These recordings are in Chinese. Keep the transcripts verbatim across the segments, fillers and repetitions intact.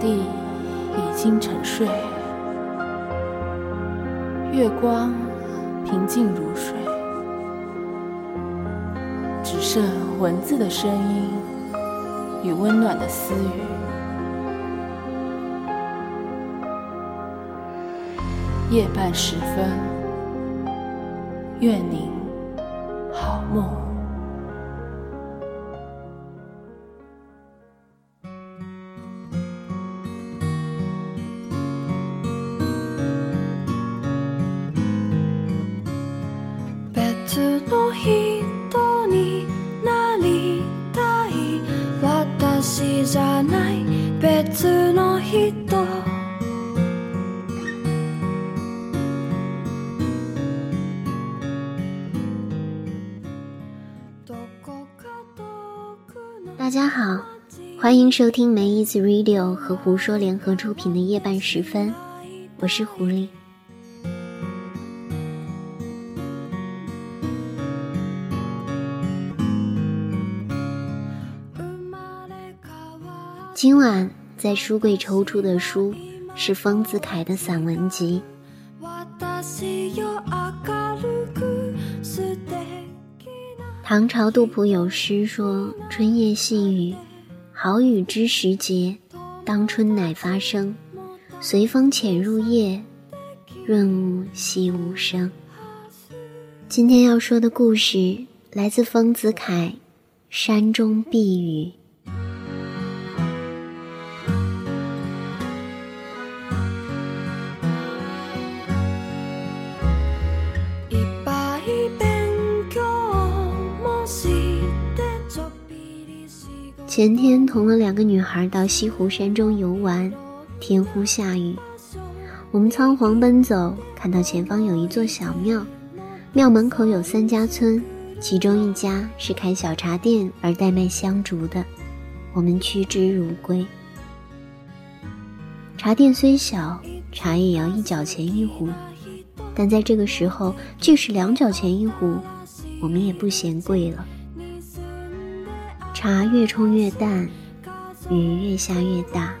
地已经沉睡，月光平静如水，只剩文字的声音与温暖的私语。夜半时分，愿您好梦。私じゃない別の人、大家好，欢迎收听梅姨子 Radio 和胡说联合出品的夜半时分，我是狐狸。今晚在书柜抽出的书是丰子恺的散文集。唐朝杜甫有诗说：春夜细雨，好雨知时节，当春乃发生，随风潜入夜，润物细无声。今天要说的故事来自丰子恺《山中避雨》。前天同了两个女孩到西湖山中游玩，天忽下雨，我们仓皇奔走，看到前方有一座小庙，庙门口有三家村，其中一家是开小茶店而代卖香烛的，我们趋之如归。茶店虽小，茶也要一角钱一壶，但在这个时候即使两角钱一壶，我们也不嫌贵了。茶越冲越淡，雨越下越大。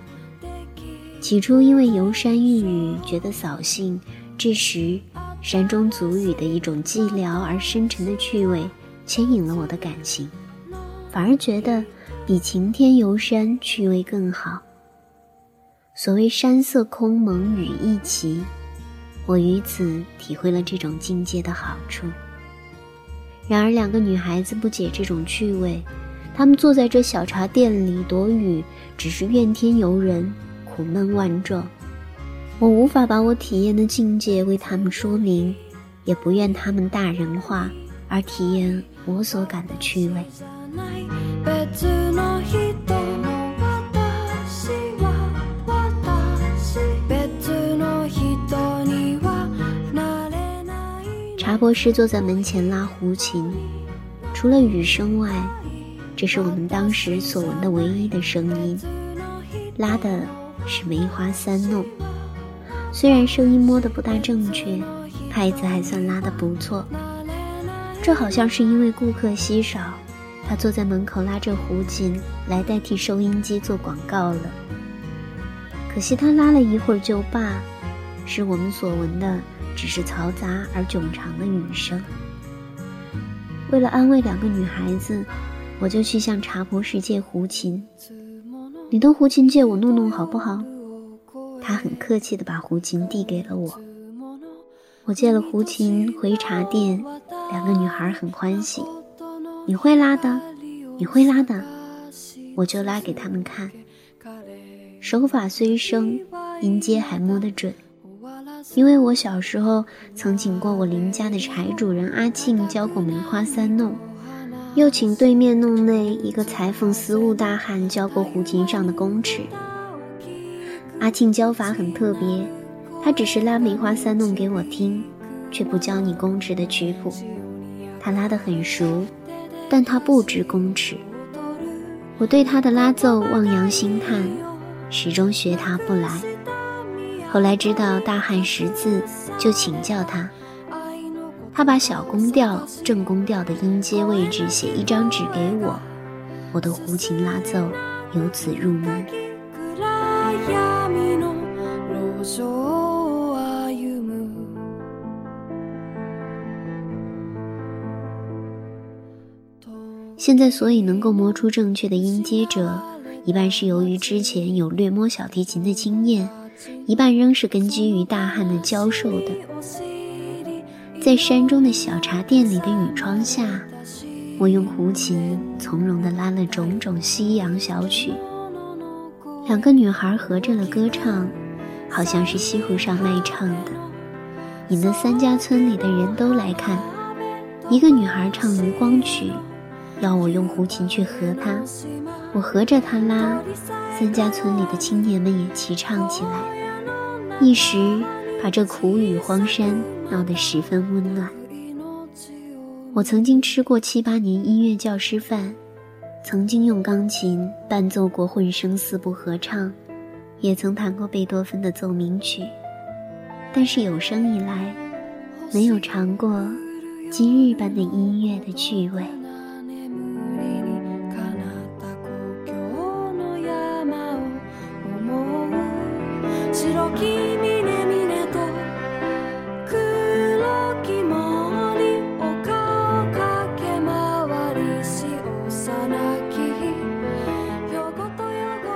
起初因为游山遇雨觉得扫兴，这时山中足雨的一种寂寥而深沉的趣味牵引了我的感情，反而觉得比晴天游山趣味更好。所谓山色空蒙雨亦奇，我于此体会了这种境界的好处。然而两个女孩子不解这种趣味，他们坐在这小茶店里躲雨，只是怨天尤人，苦闷万状。我无法把我体验的境界为他们说明，也不愿他们大人化而体验我所感的趣味。茶博士坐在门前拉胡琴，除了雨声外，这是我们当时所闻的唯一的声音，拉的是梅花三弄。虽然声音摸得不大正确，拍子还算拉得不错。这好像是因为顾客稀少，他坐在门口拉着胡琴来代替收音机做广告了。可惜他拉了一会儿就罢，使我们所闻的只是嘈杂而迥长的雨声。为了安慰两个女孩子，我就去向茶博士借胡琴，你的胡琴借我弄弄好不好？他很客气地把胡琴递给了我。我借了胡琴回茶店，两个女孩很欢喜，你会拉的，你会拉的，我就拉给他们看。手法虽生，音阶还摸得准，因为我小时候曾请过我邻家的柴主人阿庆教过梅花三弄，又请对面弄内一个裁缝丝务大汉教过胡琴上的公尺。阿庆教法很特别，他只是拉梅花三弄给我听，却不教你公尺的曲谱。他拉得很熟，但他不知公尺。我对他的拉奏望洋兴叹，始终学他不来。后来知道大汉识字，就请教他。他把小宫调、正宫调的音阶位置写一张纸给我，我的胡琴拉奏由此入门。闇の路上を歩む现在所以能够磨出正确的音阶者，一半是由于之前有略摸小提琴的经验，一半仍是根基于大汉的教授的。在山中的小茶店里的雨窗下，我用胡琴从容地拉了种种西洋小曲，两个女孩合着了歌唱，好像是西湖上卖唱的。引得三家村里的人都来看。一个女孩唱《渔光曲》，要我用胡琴去和她，我合着她拉，三家村里的青年们也齐唱起来，一时把这苦雨荒山闹得十分温暖。我曾经吃过七八年音乐教师饭，曾经用钢琴伴奏过混声四部合唱，也曾弹过贝多芬的奏鸣曲，但是有生以来没有尝过今日般的音乐的趣味。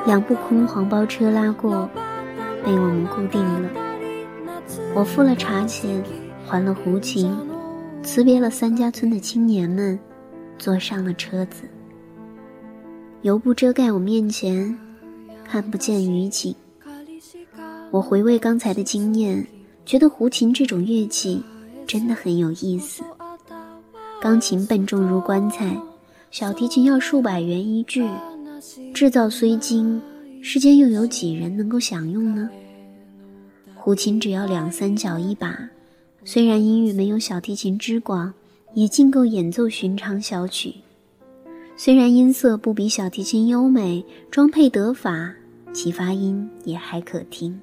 两部空黄包车拉过，被我们固定了。我付了茶钱，还了胡琴，辞别了三家村的青年们，坐上了车子。油布遮盖我面前，看不见雨景。我回味刚才的经验，觉得胡琴这种乐器真的很有意思。钢琴笨重如棺材，小提琴要数百元一具，制造虽精，世间又有几人能够享用呢？胡琴只要两三角一把，虽然音域没有小提琴之广，也尽够演奏寻常小曲。虽然音色不比小提琴优美，装配得法，其发音也还可听。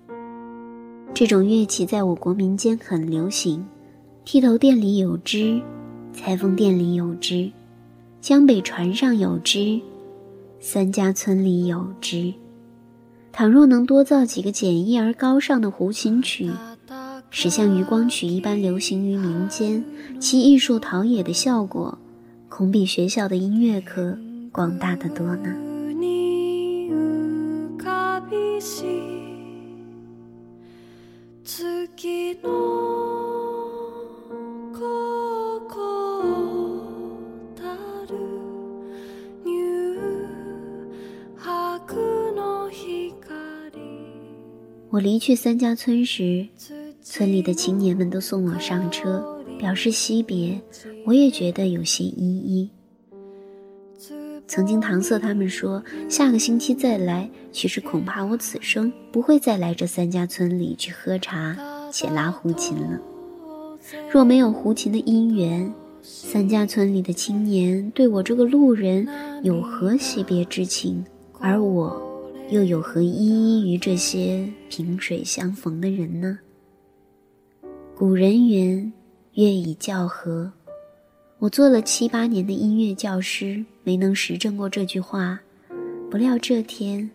这种乐器在我国民间很流行，剃头店里有之，裁缝店里有之，江北船上有之，三家村里有之。倘若能多造几个简易而高尚的胡琴曲，使像渔光曲一般流行于民间，其艺术陶冶的效果恐比学校的音乐课广大得多呢。我离去三家村时，村里的青年们都送我上车，表示惜别，我也觉得有些依依。曾经搪塞他们说下个星期再来，其实恐怕我此生不会再来这三家村里去喝茶且拉胡琴了。若没有胡琴的因缘，三家村里的青年对我这个路人有何惜别之情，而我又有何依依于这些萍水相逢的人呢？古人云，乐以教和。我做了七八年的音乐教师，没能实证过这句话，不料这天，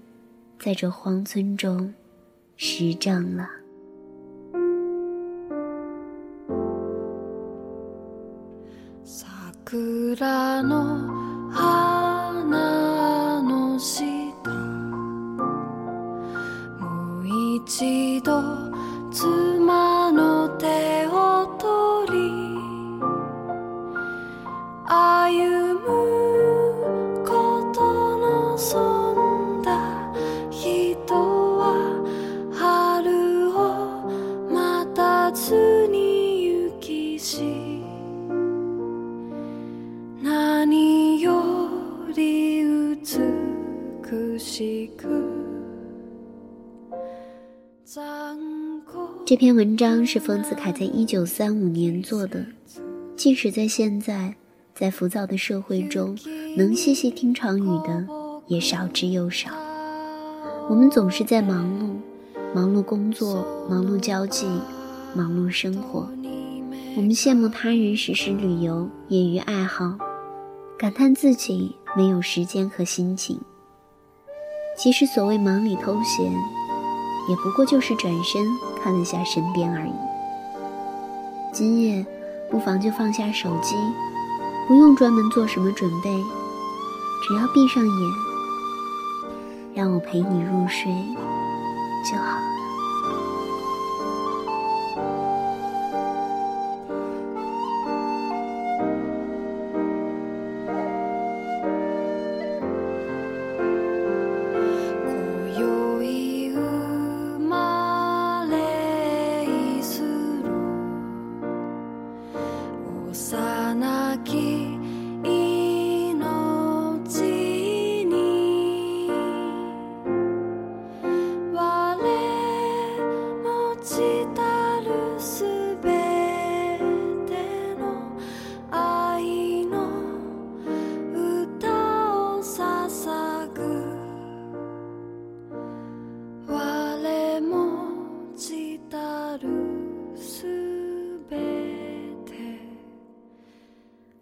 在这荒村中实证了。桜の花の下一度妻の手を取り歩むことのそんだ人は春を待たずに行きし何より美しく。这篇文章是丰子恺在一九三五年做的，即使在现在，在浮躁的社会中，能细细听场语的也少之又少。我们总是在忙碌，忙碌工作，忙碌交际，忙碌生活。我们羡慕他人时时旅游，业余爱好，感叹自己没有时间和心情。其实所谓忙里偷闲，也不过就是转身看了下身边而已。今夜不妨就放下手机，不用专门做什么准备，只要闭上眼，让我陪你入睡就好了。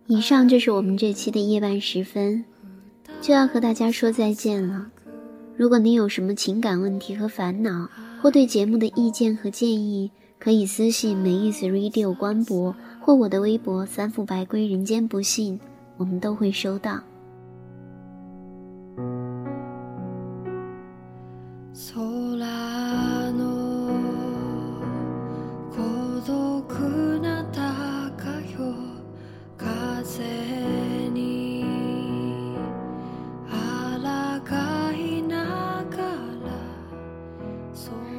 以上就是我们这期的夜半时分，就要和大家说再见了。如果你有什么情感问题和烦恼，或对节目的意见和建议，可以私信没意思 radio 官博或我的微博三副白龟人间不幸，我们都会收到。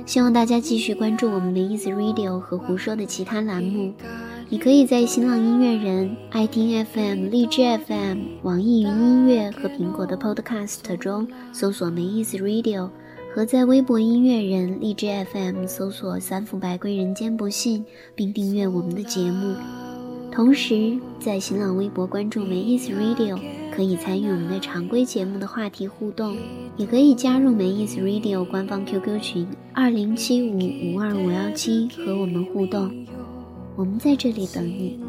希望大家继续关注我们的没意思 radio 和胡说的其他栏目，你可以在新浪音乐人、爱听 F M、荔枝 F M、网易云音乐和苹果的 Podcast 中搜索没意思 radio， 和在微博音乐人、荔枝 F M 搜索三副白龟人间不幸，并订阅我们的节目。同时在新浪微博关注没意思 radio， 可以参与我们的常规节目的话题互动，也可以加入没意思 radio 官方 Q Q 群二零七五五二五一七和我们互动，我们在这里等你。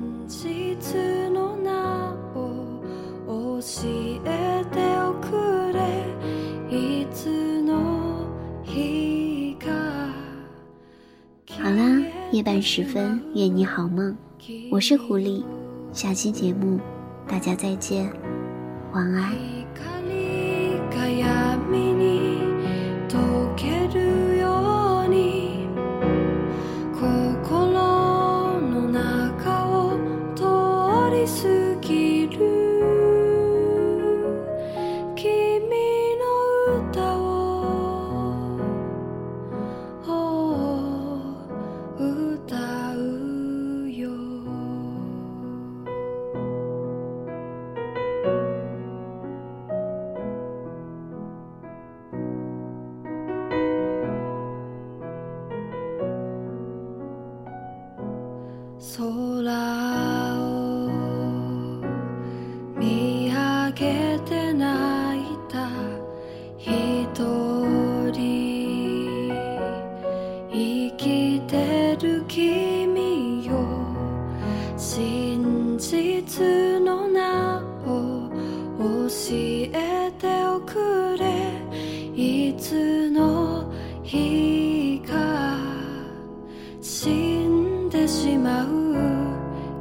好啦，夜半时分，愿你好梦，我是狐狸，下期节目大家再见，晚安。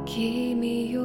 君よ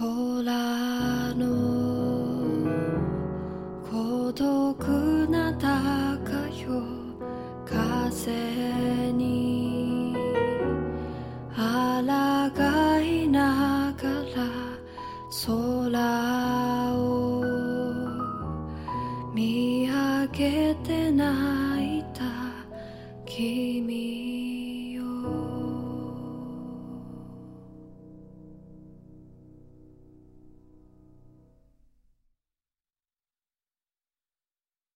空の孤独な高よ風にあらがいながら空を見上げて泣いた君